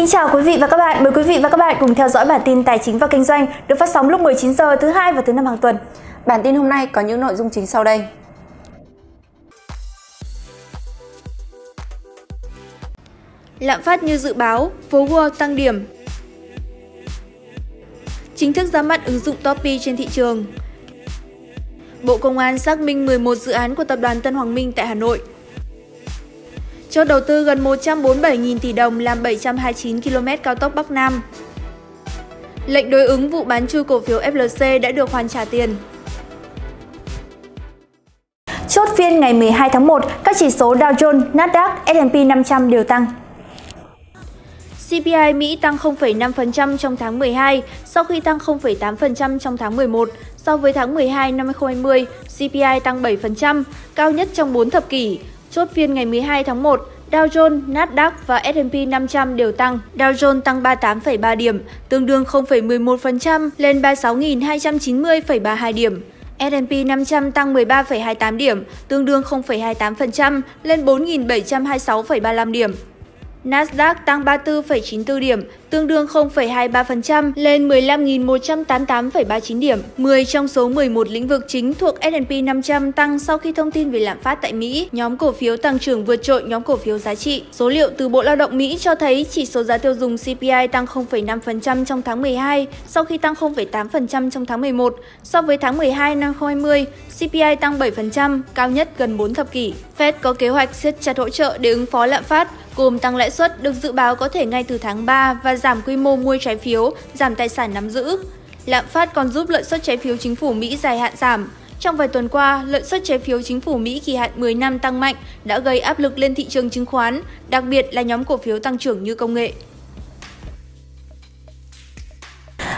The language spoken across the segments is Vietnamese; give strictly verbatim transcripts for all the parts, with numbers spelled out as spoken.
Kính chào quý vị và các bạn, mời quý vị và các bạn cùng theo dõi bản tin Tài chính và Kinh doanh được phát sóng lúc mười chín giờ thứ hai và thứ năm hàng tuần. Bản tin hôm nay có những nội dung chính sau đây. Lạm phát như dự báo, phố Wall tăng điểm. Chính thức ra mắt ứng dụng Topi trên thị trường. Bộ Công an xác minh mười một dự án của tập đoàn Tân Hoàng Minh tại Hà Nội. Chốt đầu tư gần một trăm bốn mươi bảy nghìn tỷ đồng làm bảy trăm hai mươi chín ki lô mét cao tốc Bắc Nam. Lệnh đối ứng vụ bán chui cổ phiếu F L C đã được hoàn trả tiền. Chốt phiên ngày mười hai tháng một, các chỉ số Dow Jones, Nasdaq, S and P năm trăm đều tăng. C P I Mỹ tăng không phẩy năm phần trăm trong tháng mười hai sau khi tăng không phẩy tám phần trăm trong tháng mười một. So với tháng mười hai năm hai nghìn không trăm hai mươi, C P I tăng bảy phần trăm, cao nhất trong bốn thập kỷ. Chốt phiên ngày mười hai tháng một, Dow Jones, Nasdaq và S and P năm trăm đều tăng. Dow Jones tăng ba mươi tám phẩy ba điểm, tương đương không phẩy mười một phần trăm lên ba mươi sáu nghìn hai trăm chín mươi phẩy ba mươi hai điểm. S and P năm trăm tăng mười ba phẩy hai mươi tám điểm, tương đương không phẩy hai mươi tám phần trăm lên bốn nghìn bảy trăm hai mươi sáu phẩy ba mươi lăm điểm. Nasdaq tăng ba mươi tư phẩy chín mươi tư điểm, tương đương không phẩy hai mươi ba phần trăm lên mười lăm nghìn một trăm tám mươi tám phẩy ba mươi chín điểm. mười trong số mười một lĩnh vực chính thuộc S and P năm trăm tăng sau khi thông tin về lạm phát tại Mỹ. Nhóm cổ phiếu tăng trưởng vượt trội nhóm cổ phiếu giá trị. Số liệu từ Bộ Lao động Mỹ cho thấy chỉ số giá tiêu dùng C P I tăng không phẩy năm phần trăm trong tháng mười hai sau khi tăng không phẩy tám phần trăm trong tháng mười một. So với tháng mười hai năm hai nghìn không trăm hai mươi, C P I tăng bảy phần trăm, cao nhất gần bốn thập kỷ. Fed có kế hoạch siết chặt hỗ trợ để ứng phó lạm phát, gồm tăng lãi suất được dự báo có thể ngay từ tháng ba và giảm quy mô mua trái phiếu, giảm tài sản nắm giữ. Lạm phát còn giúp lợi suất trái phiếu chính phủ Mỹ dài hạn giảm. Trong vài tuần qua, lợi suất trái phiếu chính phủ Mỹ kỳ hạn mười năm tăng mạnh đã gây áp lực lên thị trường chứng khoán, đặc biệt là nhóm cổ phiếu tăng trưởng như công nghệ.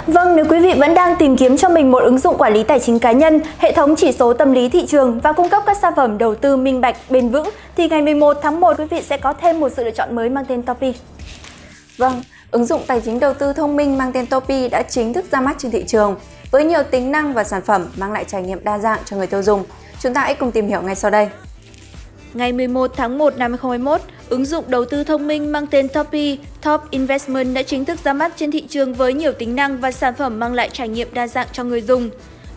Vâng, nếu quý vị vẫn đang tìm kiếm cho mình một ứng dụng quản lý tài chính cá nhân, hệ thống chỉ số tâm lý thị trường và cung cấp các sản phẩm đầu tư minh bạch, bền vững, thì ngày mười một tháng một quý vị sẽ có thêm một sự lựa chọn mới mang tên Topi. Vâng, ứng dụng tài chính đầu tư thông minh mang tên Topi đã chính thức ra mắt trên thị trường với nhiều tính năng và sản phẩm mang lại trải nghiệm đa dạng cho người tiêu dùng. Chúng ta hãy cùng tìm hiểu ngay sau đây. Ngày mười một tháng một năm hai nghìn không trăm hai mươi mốt, ứng dụng đầu tư thông minh mang tên Topi, Top Investment đã chính thức ra mắt trên thị trường với nhiều tính năng và sản phẩm mang lại trải nghiệm đa dạng cho người dùng.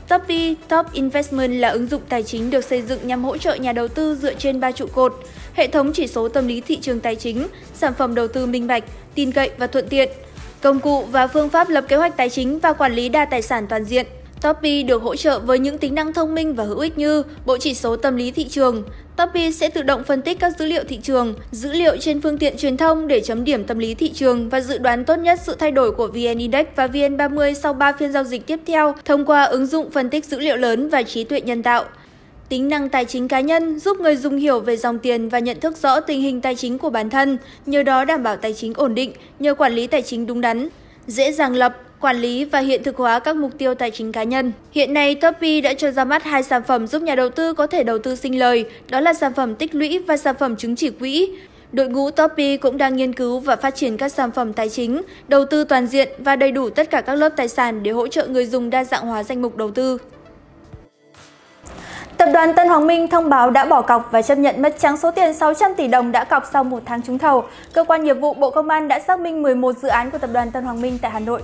Topi, Top Investment là ứng dụng tài chính được xây dựng nhằm hỗ trợ nhà đầu tư dựa trên ba trụ cột: hệ thống chỉ số tâm lý thị trường tài chính, sản phẩm đầu tư minh bạch, tin cậy và thuận tiện, công cụ và phương pháp lập kế hoạch tài chính và quản lý đa tài sản toàn diện. Topi được hỗ trợ với những tính năng thông minh và hữu ích như bộ chỉ số tâm lý thị trường. Topi sẽ tự động phân tích các dữ liệu thị trường, dữ liệu trên phương tiện truyền thông để chấm điểm tâm lý thị trường và dự đoán tốt nhất sự thay đổi của V N Index và V N ba mươi sau ba phiên giao dịch tiếp theo thông qua ứng dụng phân tích dữ liệu lớn và trí tuệ nhân tạo. Tính năng tài chính cá nhân giúp người dùng hiểu về dòng tiền và nhận thức rõ tình hình tài chính của bản thân, nhờ đó đảm bảo tài chính ổn định, nhờ quản lý tài chính đúng đắn, dễ dàng lập, quản lý và hiện thực hóa các mục tiêu tài chính cá nhân. Hiện nay, Topi đã cho ra mắt hai sản phẩm giúp nhà đầu tư có thể đầu tư sinh lời, đó là sản phẩm tích lũy và sản phẩm chứng chỉ quỹ. Đội ngũ Topi cũng đang nghiên cứu và phát triển các sản phẩm tài chính, đầu tư toàn diện và đầy đủ tất cả các lớp tài sản để hỗ trợ người dùng đa dạng hóa danh mục đầu tư. Tập đoàn Tân Hoàng Minh thông báo đã bỏ cọc và chấp nhận mất trắng số tiền sáu trăm tỷ đồng đã cọc sau một tháng trúng thầu. Cơ quan nghiệp vụ Bộ Công an đã xác minh mười một dự án của Tập đoàn Tân Hoàng Minh tại Hà Nội.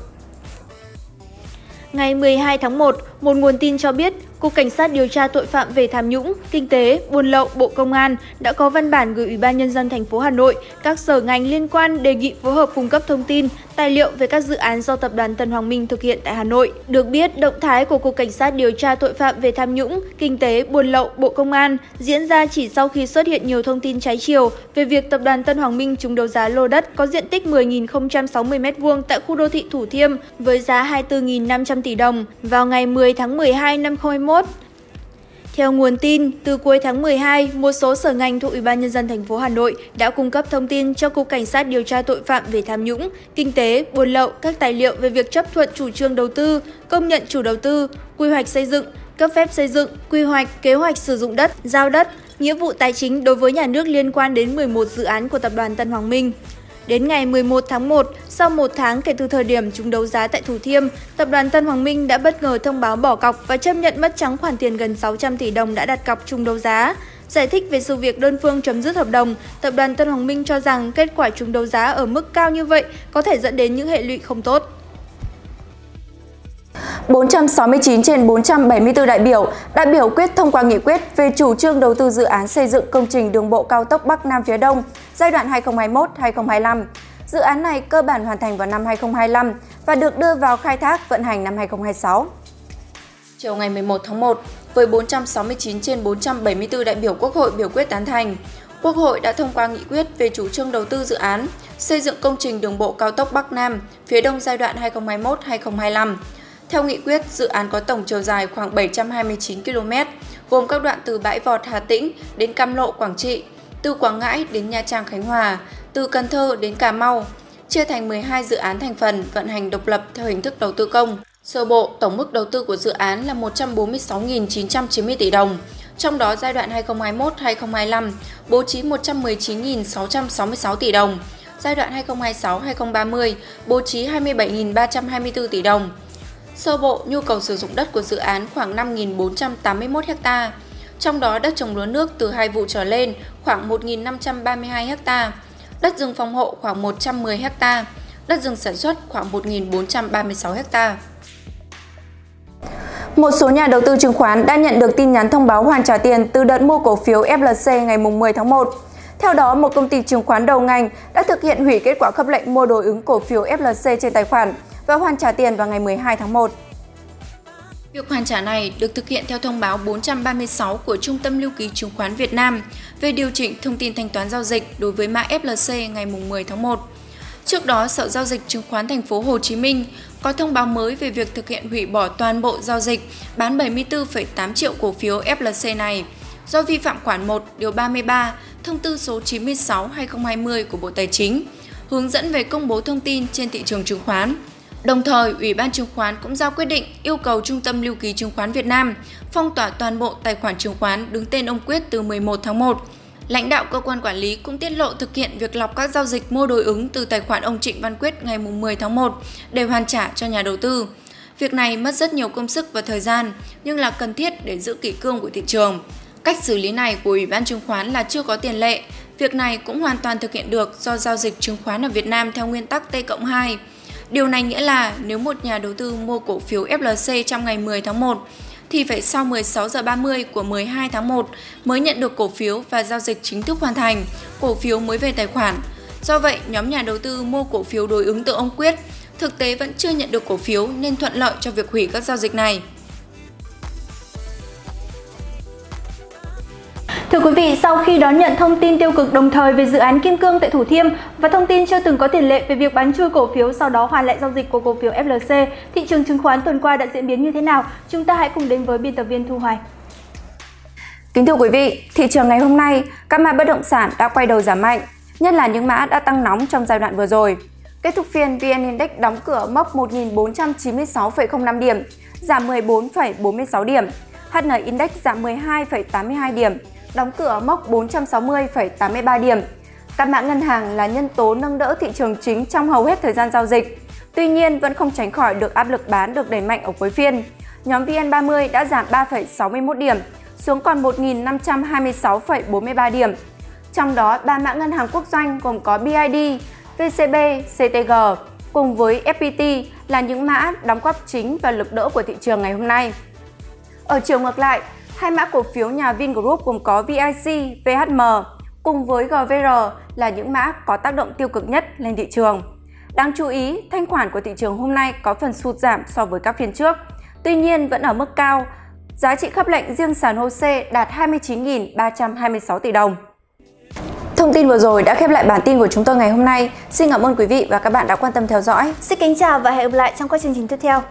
Ngày mười hai tháng một, một nguồn tin cho biết, Cục Cảnh sát điều tra tội phạm về tham nhũng, kinh tế, buôn lậu, Bộ Công an đã có văn bản gửi Ủy ban Nhân dân thành phố Hà Nội, các sở ngành liên quan đề nghị phối hợp cung cấp thông tin, tài liệu về các dự án do Tập đoàn Tân Hoàng Minh thực hiện tại Hà Nội. Được biết, động thái của Cục Cảnh sát điều tra tội phạm về tham nhũng, kinh tế, buôn lậu, Bộ Công an diễn ra chỉ sau khi xuất hiện nhiều thông tin trái chiều về việc Tập đoàn Tân Hoàng Minh trúng đấu giá lô đất có diện tích mười nghìn không trăm sáu mươi mét vuông tại khu đô thị Thủ Thiêm với giá hai mươi tư nghìn năm trăm tỷ đồng vào ngày mười tháng mười hai năm hai nghìn không trăm hai mươi mốt. Theo nguồn tin, từ cuối tháng mười hai, một số sở ngành thuộc Ủy ban Nhân dân thành phố Hà Nội đã cung cấp thông tin cho Cục Cảnh sát điều tra tội phạm về tham nhũng, kinh tế, buôn lậu các tài liệu về việc chấp thuận chủ trương đầu tư, công nhận chủ đầu tư, quy hoạch xây dựng, cấp phép xây dựng, quy hoạch, kế hoạch sử dụng đất, giao đất, nghĩa vụ tài chính đối với nhà nước liên quan đến mười một dự án của Tập đoàn Tân Hoàng Minh. Đến ngày mười một tháng một, sau một tháng kể từ thời điểm trúng đấu giá tại Thủ Thiêm, Tập đoàn Tân Hoàng Minh đã bất ngờ thông báo bỏ cọc và chấp nhận mất trắng khoản tiền gần sáu trăm tỷ đồng đã đặt cọc trúng đấu giá. Giải thích về sự việc đơn phương chấm dứt hợp đồng, Tập đoàn Tân Hoàng Minh cho rằng kết quả trúng đấu giá ở mức cao như vậy có thể dẫn đến những hệ lụy không tốt. bốn trăm sáu mươi chín trên bốn trăm bảy mươi tư đại biểu đại biểu quyết thông qua nghị quyết về chủ trương đầu tư dự án xây dựng công trình đường bộ cao tốc Bắc Nam phía Đông giai đoạn hai nghìn không trăm hai mươi mốt đến hai nghìn không trăm hai mươi lăm. Dự án này cơ bản hoàn thành vào năm hai nghìn không trăm hai mươi lăm và được đưa vào khai thác vận hành năm hai nghìn không trăm hai mươi sáu. Chiều ngày mười một tháng một, với bốn trăm sáu mươi chín trên bốn trăm bảy mươi tư đại biểu Quốc hội biểu quyết tán thành, Quốc hội đã thông qua nghị quyết về chủ trương đầu tư dự án xây dựng công trình đường bộ cao tốc Bắc Nam phía Đông giai đoạn hai nghìn không trăm hai mươi mốt đến hai nghìn không trăm hai mươi lăm. Theo nghị quyết, dự án có tổng chiều dài khoảng bảy trăm hai mươi chín ki lô mét, gồm các đoạn từ Bãi Vọt Hà Tĩnh đến Cam Lộ Quảng Trị, từ Quảng Ngãi đến Nha Trang Khánh Hòa, từ Cần Thơ đến Cà Mau, chia thành mười hai dự án thành phần vận hành độc lập theo hình thức đầu tư công. Sơ bộ, tổng mức đầu tư của dự án là một trăm bốn mươi sáu nghìn chín trăm chín mươi tỷ đồng, trong đó giai đoạn hai nghìn không trăm hai mươi mốt đến hai nghìn không trăm hai mươi lăm bố trí một trăm mười chín nghìn sáu trăm sáu mươi sáu tỷ đồng, giai đoạn hai nghìn không trăm hai mươi sáu đến hai nghìn không trăm ba mươi bố trí hai mươi bảy nghìn ba trăm hai mươi tư tỷ đồng. Sơ bộ, nhu cầu sử dụng đất của dự án khoảng năm nghìn bốn trăm tám mươi mốt héc ta, trong đó đất trồng lúa nước từ hai vụ trở lên khoảng một nghìn năm trăm ba mươi hai héc ta, đất rừng phòng hộ khoảng một trăm mười héc ta, đất rừng sản xuất khoảng một nghìn bốn trăm ba mươi sáu héc ta. Một số nhà đầu tư chứng khoán đã nhận được tin nhắn thông báo hoàn trả tiền từ đợt mua cổ phiếu ép lờ xê ngày mười tháng một. Theo đó, một công ty chứng khoán đầu ngành đã thực hiện hủy kết quả khớp lệnh mua đối ứng cổ phiếu ép lờ xê trên tài khoản và hoàn trả tiền vào ngày mười hai tháng một. Việc hoàn trả này được thực hiện theo thông báo bốn trăm ba mươi sáu của Trung tâm Lưu ký Chứng khoán Việt Nam về điều chỉnh thông tin thanh toán giao dịch đối với mã ép lờ xê ngày mười tháng một. Trước đó, Sở Giao dịch Chứng khoán Thành phố Hồ Chí Minh có thông báo mới về việc thực hiện hủy bỏ toàn bộ giao dịch bán bảy mươi tư phẩy tám triệu cổ phiếu ép lờ xê này do vi phạm khoản một, điều ba mươi ba, thông tư số chín mươi sáu trên hai nghìn không trăm hai mươi của Bộ Tài chính, hướng dẫn về công bố thông tin trên thị trường chứng khoán. Đồng thời, Ủy ban Chứng khoán cũng ra quyết định yêu cầu Trung tâm Lưu ký Chứng khoán Việt Nam phong tỏa toàn bộ tài khoản chứng khoán đứng tên ông Quyết từ mười một tháng một. Lãnh đạo cơ quan quản lý cũng tiết lộ thực hiện việc lọc các giao dịch mua đối ứng từ tài khoản ông Trịnh Văn Quyết ngày mười tháng một để hoàn trả cho nhà đầu tư. Việc này mất rất nhiều công sức và thời gian, nhưng là cần thiết để giữ kỷ cương của thị trường. Cách xử lý này của Ủy ban Chứng khoán là chưa có tiền lệ. Việc này cũng hoàn toàn thực hiện được do giao dịch chứng khoán ở Việt Nam theo nguyên tắc T cộng hai. Điều này nghĩa là nếu một nhà đầu tư mua cổ phiếu ép lờ xê trong ngày mười tháng một, thì phải sau mười sáu giờ ba mươi của mười hai tháng một mới nhận được cổ phiếu và giao dịch chính thức hoàn thành, cổ phiếu mới về tài khoản. Do vậy, nhóm nhà đầu tư mua cổ phiếu đối ứng từ ông Quyết thực tế vẫn chưa nhận được cổ phiếu nên thuận lợi cho việc hủy các giao dịch này. Thưa quý vị, sau khi đón nhận thông tin tiêu cực đồng thời về dự án Kim Cương tại Thủ Thiêm và thông tin chưa từng có tiền lệ về việc bán chui cổ phiếu sau đó hoàn lại giao dịch của cổ phiếu ép lờ xê, thị trường chứng khoán tuần qua đã diễn biến như thế nào? Chúng ta hãy cùng đến với biên tập viên Thu Hoài. Kính thưa quý vị, thị trường ngày hôm nay, các mã bất động sản đã quay đầu giảm mạnh, nhất là những mã đã tăng nóng trong giai đoạn vừa rồi. Kết thúc phiên, vê en Index đóng cửa mốc một nghìn bốn trăm chín mươi sáu phẩy không năm điểm, giảm mười bốn phẩy bốn mươi sáu điểm. hát en Index giảm mười hai phẩy tám mươi hai điểm, đóng cửa mốc bốn trăm sáu mươi phẩy tám mươi ba điểm. Các mã ngân hàng là nhân tố nâng đỡ thị trường chính trong hầu hết thời gian giao dịch. Tuy nhiên, vẫn không tránh khỏi được áp lực bán được đẩy mạnh ở cuối phiên. Nhóm vê en ba mươi đã giảm ba phẩy sáu mươi mốt điểm, xuống còn một nghìn năm trăm hai mươi sáu phẩy bốn mươi ba điểm. Trong đó, ba mã ngân hàng quốc doanh gồm có bê i đê, vê xê bê, xê tê giê cùng với ép pê tê là những mã đóng góp chính và lực đỡ của thị trường ngày hôm nay. Ở chiều ngược lại, hai mã cổ phiếu nhà Vingroup gồm có vê i xê, vê hát em cùng với giê vê rờ là những mã có tác động tiêu cực nhất lên thị trường. Đáng chú ý, thanh khoản của thị trường hôm nay có phần sụt giảm so với các phiên trước, tuy nhiên vẫn ở mức cao. Giá trị khớp lệnh riêng sàn HOSE đạt hai mươi chín nghìn ba trăm hai mươi sáu tỷ đồng. Thông tin vừa rồi đã khép lại bản tin của chúng tôi ngày hôm nay. Xin cảm ơn quý vị và các bạn đã quan tâm theo dõi. Xin kính chào và hẹn gặp lại trong các chương trình tiếp theo.